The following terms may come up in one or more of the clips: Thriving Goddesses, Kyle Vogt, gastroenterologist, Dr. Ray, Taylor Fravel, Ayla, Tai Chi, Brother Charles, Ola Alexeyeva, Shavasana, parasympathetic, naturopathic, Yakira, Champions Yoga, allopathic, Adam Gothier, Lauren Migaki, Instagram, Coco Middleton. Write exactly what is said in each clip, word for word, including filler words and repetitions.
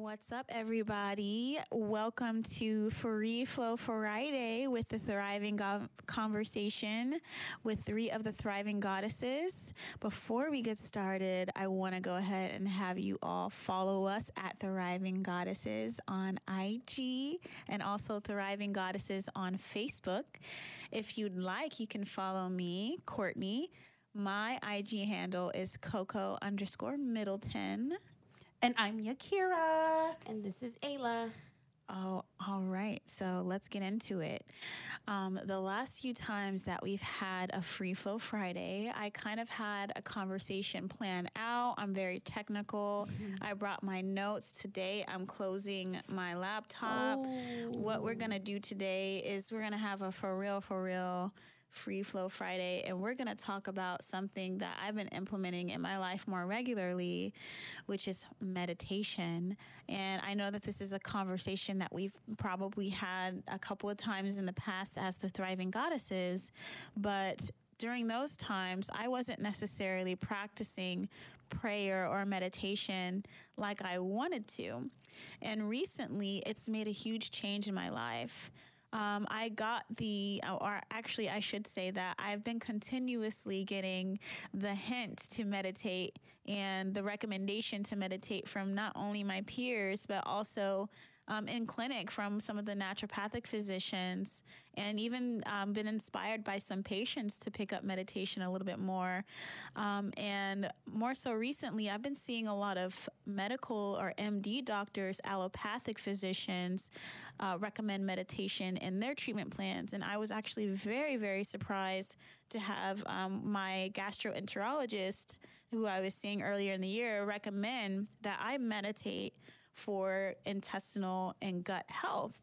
What's up, everybody? Welcome to Free Flow Friday with the Thriving Go- Conversation with three of the Thriving Goddesses. Before we get started, I want to go ahead and have you all follow us at Thriving Goddesses on I G and also Thriving Goddesses on Facebook. If you'd like, you can follow me, Courtney. My I G handle is Coco underscore Middleton. And I'm Yakira. And this is Ayla. Oh, all right. So let's get into it. Um, the last few times that we've had a Free Flow Friday, I kind of had a conversation planned out. I'm very technical. Mm-hmm. I brought my notes. Today I'm closing my laptop. Oh. What we're going to do today is we're going to have a for real, for real Free Flow Friday, and we're going to talk about something that I've been implementing in my life more regularly, which is meditation. And I know that this is a conversation that we've probably had a couple of times in the past as the Thriving Goddesses, but during those times, I wasn't necessarily practicing prayer or meditation like I wanted to. And recently, it's made a huge change in my life. Um, I got the, or actually I should say that I've been continuously getting the hint to meditate and the recommendation to meditate from not only my peers, but also um, in clinic from some of the naturopathic physicians, and even um, been inspired by some patients to pick up meditation a little bit more. Um, and more so recently, I've been seeing a lot of medical or M D doctors, allopathic physicians uh, recommend meditation in their treatment plans. And I was actually very, very surprised to have um, my gastroenterologist, who I was seeing earlier in the year, recommend that I meditate for intestinal and gut health.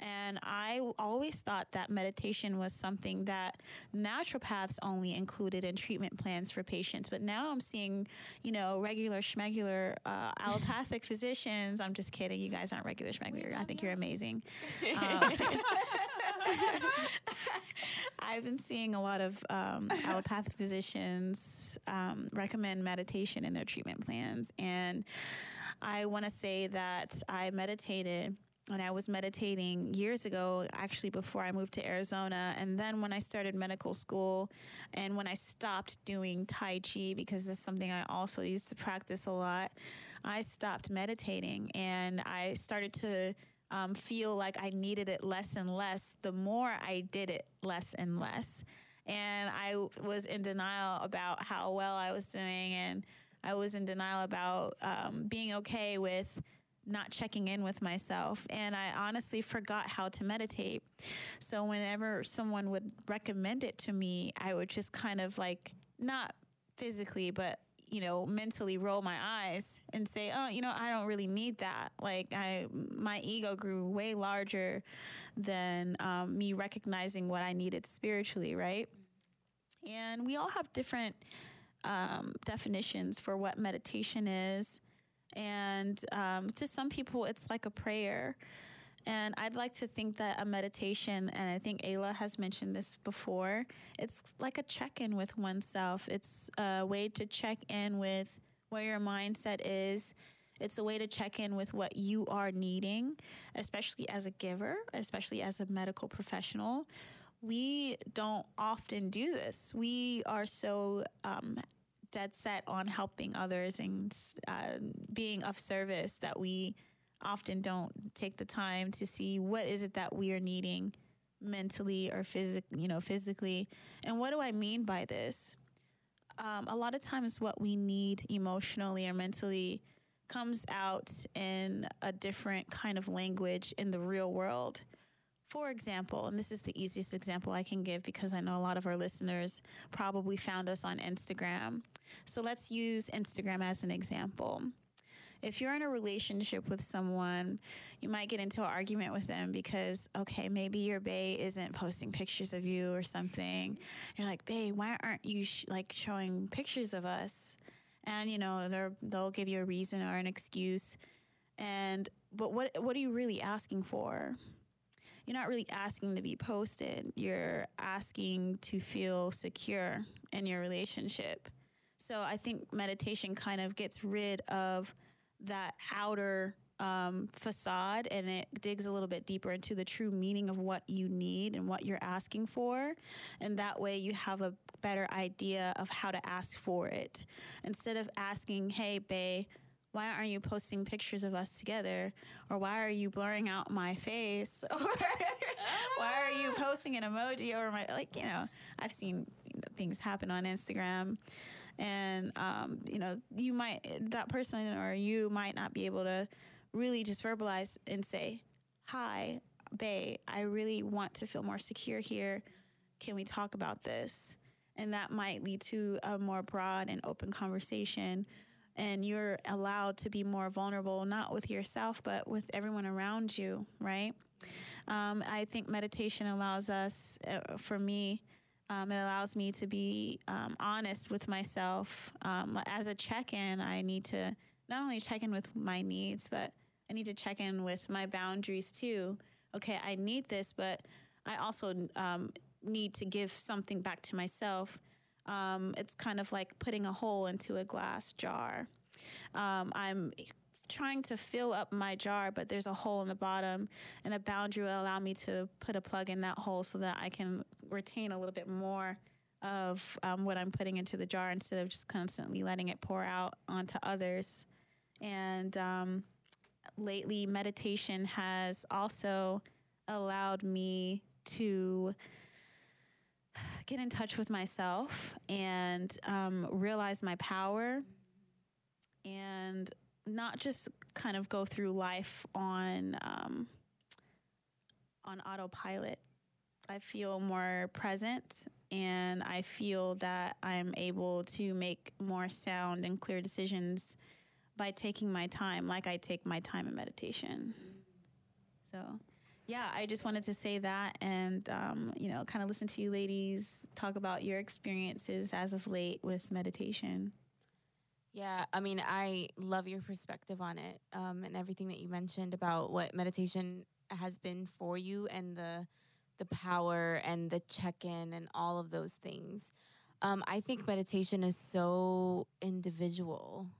And I always thought that meditation was something that naturopaths only included in treatment plans for patients. But now I'm seeing, you know, regular schmegular uh, allopathic physicians. I'm just kidding. You guys aren't regular schmegular. I think you're amazing. Um, I've been seeing a lot of um, allopathic physicians um, recommend meditation in their treatment plans. And I want to say that I meditated, and I was meditating years ago, actually before I moved to Arizona. And then when I started medical school and when I stopped doing Tai Chi, because that's something I also used to practice a lot, I stopped meditating and I started to um, feel like I needed it less and less. The more I did it, less and less. And I was in denial about how well I was doing. And I was in denial about um, being okay with not checking in with myself. And I honestly forgot how to meditate. So whenever someone would recommend it to me, I would just kind of like, not physically, but, you know, mentally roll my eyes and say, oh, you know, I don't really need that. Like I, my ego grew way larger than um, me recognizing what I needed spiritually. Right. And we all have different um, definitions for what meditation is. And um, to some people, it's like a prayer. And I'd like to think that a meditation, and I think Ayla has mentioned this before, it's like a check-in with oneself. It's a way to check in with where your mindset is. It's a way to check in with what you are needing, especially as a giver, especially as a medical professional. We don't often do this. We are so um dead set on helping others and uh, being of service that we often don't take the time to see what is it that we are needing mentally or physically, you know, physically. And what do I mean by this? Um, a lot of times what we need emotionally or mentally comes out in a different kind of language in the real world. For example, and this is the easiest example I can give because I know a lot of our listeners probably found us on Instagram. So let's use Instagram as an example. If you're in a relationship with someone, you might get into an argument with them because, okay, maybe your bae isn't posting pictures of you or something. You're like, bae, why aren't you sh- like showing pictures of us? And, you know, they'll give you a reason or an excuse. And but what what are you really asking for? You're not really asking to be posted. You're asking to feel secure in your relationship. So I think meditation kind of gets rid of that outer um, facade, and it digs a little bit deeper into the true meaning of what you need and what you're asking for. And that way you have a better idea of how to ask for it. Instead of asking, hey, bae, why aren't you posting pictures of us together? Or why are you blurring out my face? Or why are you posting an emoji over my, like, you know, I've seen things happen on Instagram. And, um, you know, you might, that person or you might not be able to really just verbalize and say, hi, bae, I really want to feel more secure here. Can we talk about this? And that might lead to a more broad and open conversation. And you're allowed to be more vulnerable, not with yourself, but with everyone around you, right? Um, I think meditation allows us, uh, for me, um, it allows me to be um, honest with myself. Um, as a check-in, I need to not only check in with my needs, but I need to check in with my boundaries too. Okay, I need this, but I also um, need to give something back to myself. Um, it's kind of like putting a hole into a glass jar. Um, I'm trying to fill up my jar, but there's a hole in the bottom, and a boundary will allow me to put a plug in that hole so that I can retain a little bit more of um, what I'm putting into the jar instead of just constantly letting it pour out onto others. And um, lately, meditation has also allowed me to get in touch with myself and um, realize my power, and not just kind of go through life on um, on autopilot. I feel more present, and I feel that I'm able to make more sound and clear decisions by taking my time, like I take my time in meditation. So yeah, I just wanted to say that and, um, you know, kind of listen to you ladies talk about your experiences as of late with meditation. Yeah, I mean, I love your perspective on it um, and everything that you mentioned about what meditation has been for you and the the power and the check-in and all of those things. Um, I think meditation is so individual.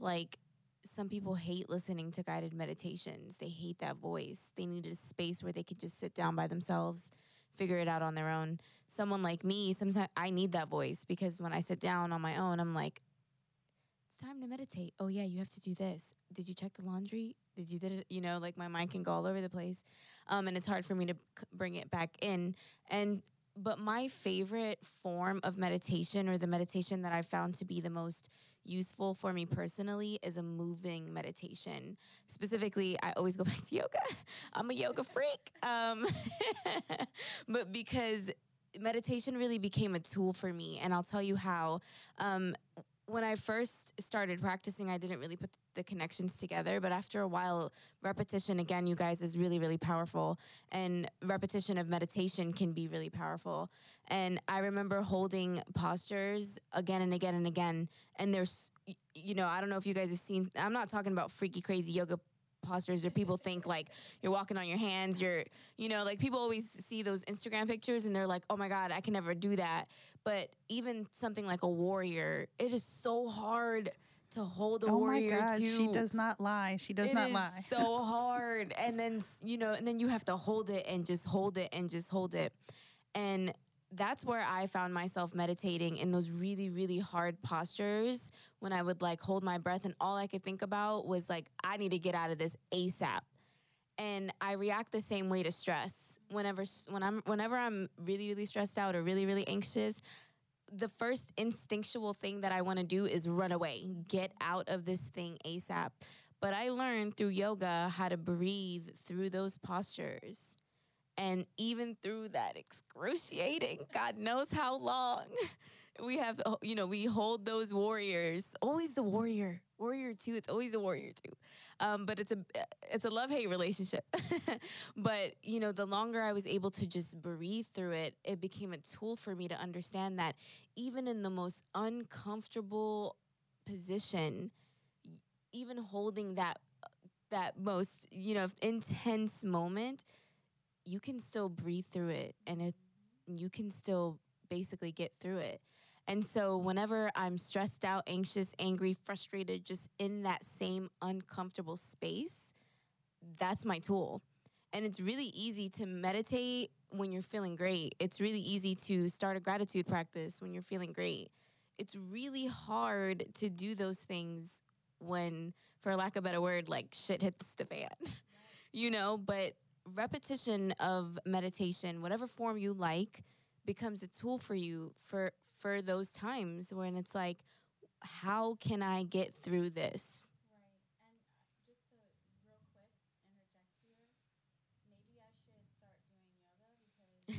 Like, some people hate listening to guided meditations. They hate that voice. They need a space where they can just sit down by themselves, figure it out on their own. Someone like me, sometimes I need that voice, because when I sit down on my own, I'm like, it's time to meditate. Oh yeah, you have to do this. Did you check the laundry? Did you, did it? You know, like my mind can go all over the place. Um, and it's hard for me to bring it back in. And, but my favorite form of meditation, or the meditation that I found to be the most useful for me personally, is a moving meditation. Specifically, I always go back to yoga. I'm a yoga freak. Um, but because meditation really became a tool for me, and I'll tell you how. Um, when I first started practicing, I didn't really put the connections together, but after a while, repetition, again, you guys, is really, really powerful, and repetition of meditation can be really powerful. And I remember holding postures again and again and again, and there's, you know, I don't know if you guys have seen, I'm not talking about freaky, crazy yoga postures where people think like you're walking on your hands, you're, you know, like people always see those Instagram pictures and they're like, oh my God, I can never do that. But even something like a warrior, it is so hard to hold a oh warrior to. She does not lie. She does it not lie. It's so hard. And then, you know, and then you have to hold it and just hold it and just hold it. And that's where I found myself meditating, in those really, really hard postures, when I would like hold my breath and all I could think about was like, I need to get out of this ASAP. And I react the same way to stress. Whenever when I'm whenever I'm really, really stressed out or really, really anxious, the first instinctual thing that I want to do is run away, get out of this thing ASAP. But I learned through yoga how to breathe through those postures. And even through that excruciating, God knows how long, we have, you know, we hold those warriors. Always the warrior. Warrior two. It's always a warrior two. Um, but it's a it's a love-hate relationship. But, you know, the longer I was able to just breathe through it, it became a tool for me to understand that even in the most uncomfortable position, even holding that that most, you know, intense moment, you can still breathe through it, and it, you can still basically get through it. And so whenever I'm stressed out, anxious, angry, frustrated, just in that same uncomfortable space, – that's my tool. And it's really easy to meditate when you're feeling great. It's really easy to start a gratitude practice when you're feeling great. It's really hard to do those things when, for lack of a better word, like shit hits the fan, you know? But repetition of meditation, whatever form you like, becomes a tool for you for, for those times when it's like, how can I get through this? Right. And just to real quick interject here, maybe I should start doing yoga because maybe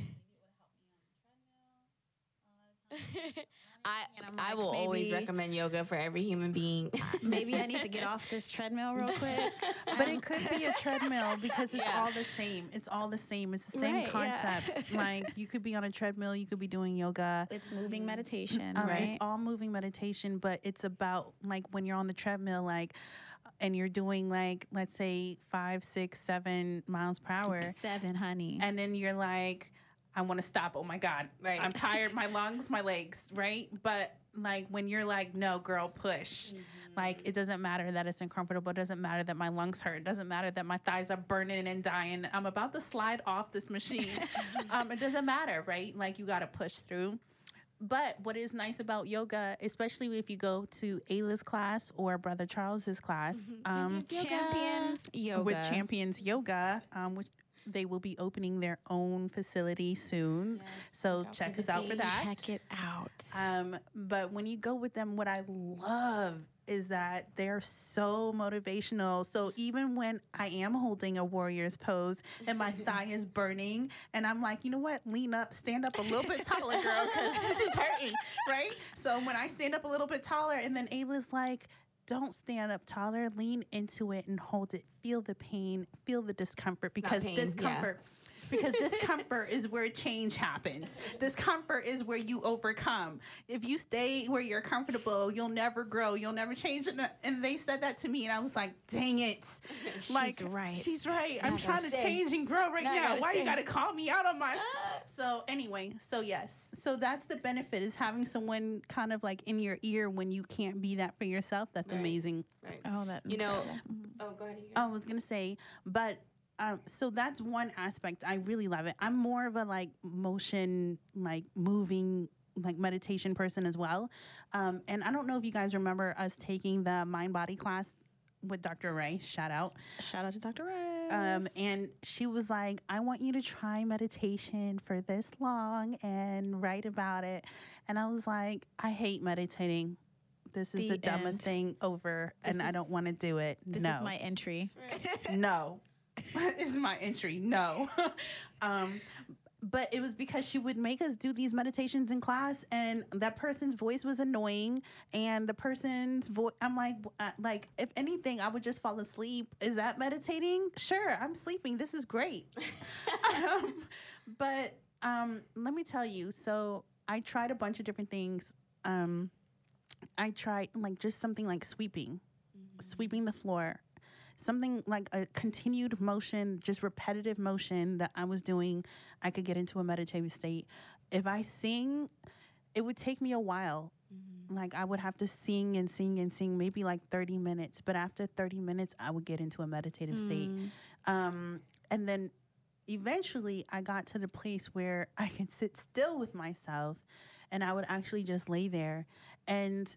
it would help me on the treadmill. I I will always recommend yoga for every human being. Maybe I need to get off this treadmill real quick. But it could be a treadmill because it's yeah. all the same. It's all the same. It's the same right, concept. Yeah. Like you could be on a treadmill, you could be doing yoga. It's moving meditation, um, right? It's all moving meditation, but it's about like when you're on the treadmill, like, and you're doing like, let's say five, six, seven miles per hour. Seven, honey. And then you're like, I want to stop. Oh, my God. Right. I'm tired. My lungs, my legs. Right. But like when you're like, no, girl, push. Mm-hmm. Like it doesn't matter that it's uncomfortable. It doesn't matter that my lungs hurt. It doesn't matter that my thighs are burning and dying. I'm about to slide off this machine. um, it doesn't matter. Right. Like you got to push through. But what is nice about yoga, especially if you go to Ayla's class or Brother Charles's class. Mm-hmm. Um, Champions, Champions Yoga. Yoga. With Champions Yoga, um, which they will be opening their own facility soon. Yes. So I'll check us out for that. Check it out. Um, but when you go with them, what I love is that they're so motivational. So even when I am holding a warrior's pose and my thigh is burning and I'm like, you know what? Lean up, stand up a little bit taller, girl, because this is hurting, right? So when I stand up a little bit taller and then Ayla's like, don't stand up taller. Lean into it and hold it. Feel the pain. Feel the discomfort because pain, discomfort, yeah. because discomfort is where change happens. Discomfort is where you overcome. If you stay where you're comfortable, you'll never grow. You'll never change. And they said that to me, and I was like, "Dang it!" She's like, right. She's right. Now I'm trying to stay. change and grow right now. now. Why stay. you gotta call me out on my? So anyway, so yes, so that's the benefit is having someone kind of like in your ear when you can't be that for yourself. That's right. amazing. Right. Oh, that you know. Incredible. Oh, go ahead. I was gonna say, but um, so that's one aspect I really love it. I'm more of a like motion, like moving, like meditation person as well. Um, and I don't know if you guys remember us taking the mind body class with Doctor Ray. Shout out. Shout out to Doctor Ray. Um, and she was like, I want you to try meditation for this long and write about it. And I was like, I hate meditating. This is the, the dumbest end. thing over this and is, I don't want to do it. This no. is my entry. Right. No. This is my entry. No. um But it was because she would make us do these meditations in class, and that person's voice was annoying. And the person's voice, I'm like, uh, like if anything, I would just fall asleep. Is that meditating? Sure, I'm sleeping. This is great. um, but um, let me tell you. So I tried a bunch of different things. Um, I tried like just something like sweeping, mm-hmm. sweeping the floor. Something like a continued motion, just repetitive motion that I was doing, I could get into a meditative state. If I sing, it would take me a while. Mm-hmm. Like I would have to sing and sing and sing, maybe like thirty minutes. But after thirty minutes, I would get into a meditative mm-hmm. state. Um, and then eventually I got to the place where I could sit still with myself and I would actually just lay there. And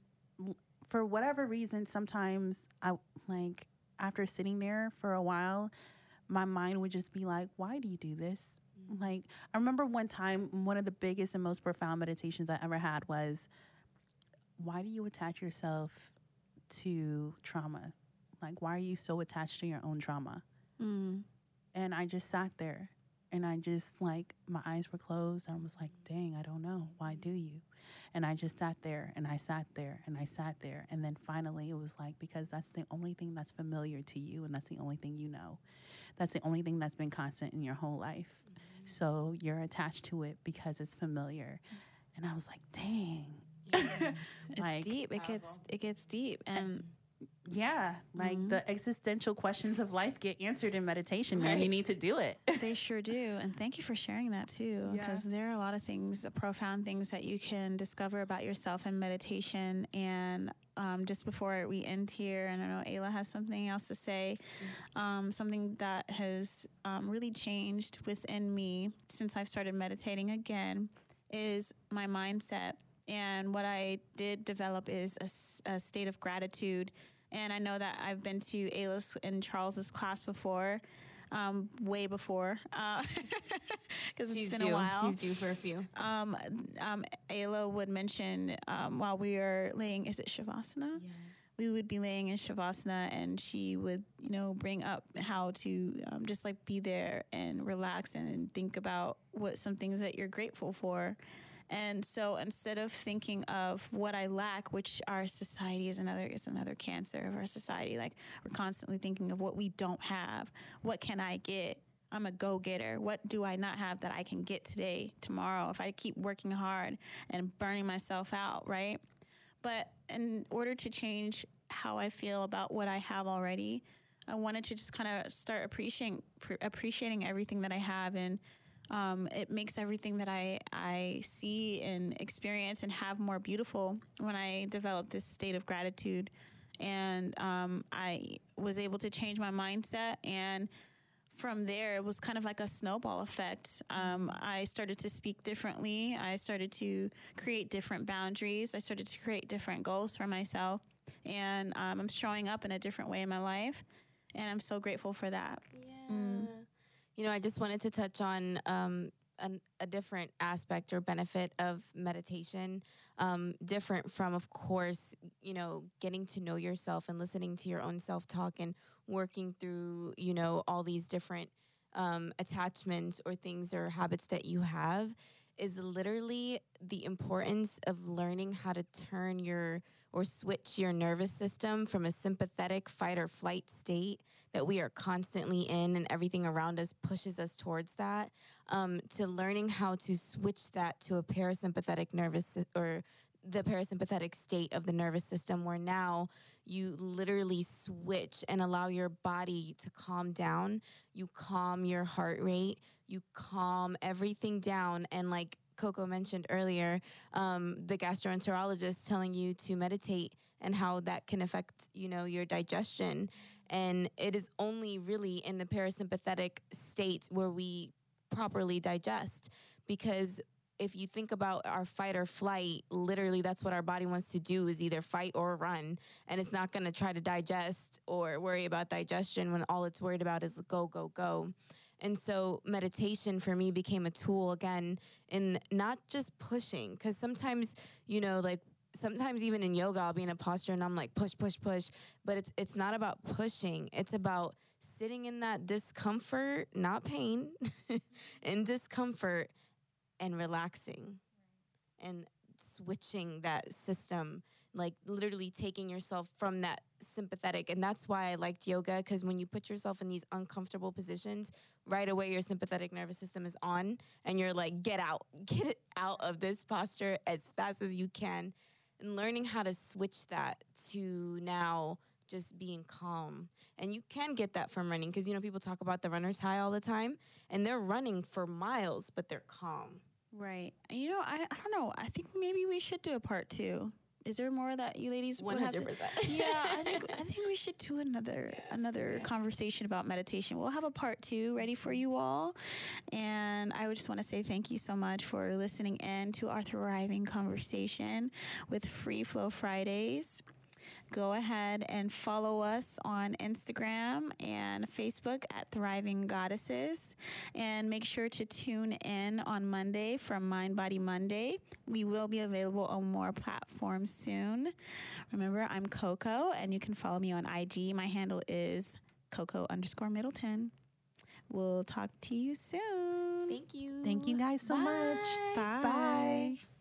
for whatever reason, sometimes I like... after sitting there for a while, my mind would just be like, why do you do this? Mm-hmm. Like, I remember one time, one of the biggest and most profound meditations I ever had was, why do you attach yourself to trauma? Like, why are you so attached to your own trauma? Mm-hmm. And I just sat there and I just like, my eyes were closed. And I was like, dang, I don't know. Why do you? And I just sat there and I sat there and I sat there. And then finally it was like, because that's the only thing that's familiar to you. And that's the only thing you know. That's the only thing that's been constant in your whole life. Mm-hmm. So you're attached to it because it's familiar. And I was like, dang. Yeah. It's like, deep. It powerful. gets, it gets deep. And, and yeah, like mm-hmm. the existential questions of life get answered in meditation, man. Right. You need to do it. They sure do. And thank you for sharing that too, because yeah. there are a lot of things, profound things that you can discover about yourself in meditation. And um, just before we end here, and I know Ayla has something else to say, um, something that has um, really changed within me since I've started meditating again is my mindset. And what I did develop is a, a state of gratitude. And I know that I've been to Ayla's and Charles's class before, um, way before, because uh, it's been due. a while. She's due for a few. Um, um, Ayla would mention um, while we are laying, is it Shavasana? Yeah. We would be laying in Shavasana, and she would, you know, bring up how to um, just like be there and relax and think about what some things that you're grateful for. And so instead of thinking of what I lack, which our society is another is another cancer of our society, like we're constantly thinking of what we don't have. What can I get? I'm a go-getter. What do I not have that I can get today, tomorrow, if I keep working hard and burning myself out, right? But in order to change how I feel about what I have already, I wanted to just kind of start appreciating appreciating everything that I have, and Um, it makes everything that I, I see and experience and have more beautiful when I develop this state of gratitude. And um, I was able to change my mindset. And from there, it was kind of like a snowball effect. Um, I started to speak differently. I started to create different boundaries. I started to create different goals for myself. And um, I'm showing up in a different way in my life. And I'm so grateful for that. Yeah. Mm. You know, I just wanted to touch on um, an, a different aspect or benefit of meditation, um, different from, of course, you know, getting to know yourself and listening to your own self-talk and working through, you know, all these different um, attachments or things or habits that you have, is literally the importance of learning how to turn your or switch your nervous system from a sympathetic fight or flight state that we are constantly in and everything around us pushes us towards that, um, to learning how to switch that to a parasympathetic nervous or the parasympathetic state of the nervous system, where now you literally switch and allow your body to calm down. You calm your heart rate, you calm everything down. And like Coco mentioned earlier, um, the gastroenterologist telling you to meditate and how that can affect, you know, your digestion. And it is only really in the parasympathetic state where we properly digest, because if you think about our fight or flight, literally that's what our body wants to do, is either fight or run. And it's not going to try to digest or worry about digestion when all it's worried about is go, go, go. And so meditation for me became a tool again in not just pushing, because sometimes, you know, like sometimes even in yoga, I'll be in a posture and I'm like, push, push, push. But it's it's not about pushing. It's about sitting in that discomfort, not pain, in discomfort, and relaxing and switching that system, like literally taking yourself from that sympathetic. And that's why I liked yoga, because when you put yourself in these uncomfortable positions, right away your sympathetic nervous system is on and you're like, get out, get it out of this posture as fast as you can. And learning how to switch that to now just being calm. And you can get that from running, because, you know, people talk about the runner's high all the time and they're running for miles, but they're calm. Right. You know, I, I don't know. I think maybe we should do a part two. Is there more that you ladies would have to? one hundred percent. Yeah, I think I think we should do another yeah. another yeah. conversation about meditation. We'll have a part two ready for you all. And I would just want to say thank you so much for listening in to our Thriving Conversation with Free Flow Fridays. Go ahead and follow us on Instagram and Facebook at Thriving Goddesses. And make sure to tune in on Monday from Mind Body Monday. We will be available on more platforms soon. Remember, I'm Coco, and you can follow me on I G. My handle is Coco underscore Middleton. We'll talk to you soon. Thank you. Thank you guys so Bye. much. Bye. Bye.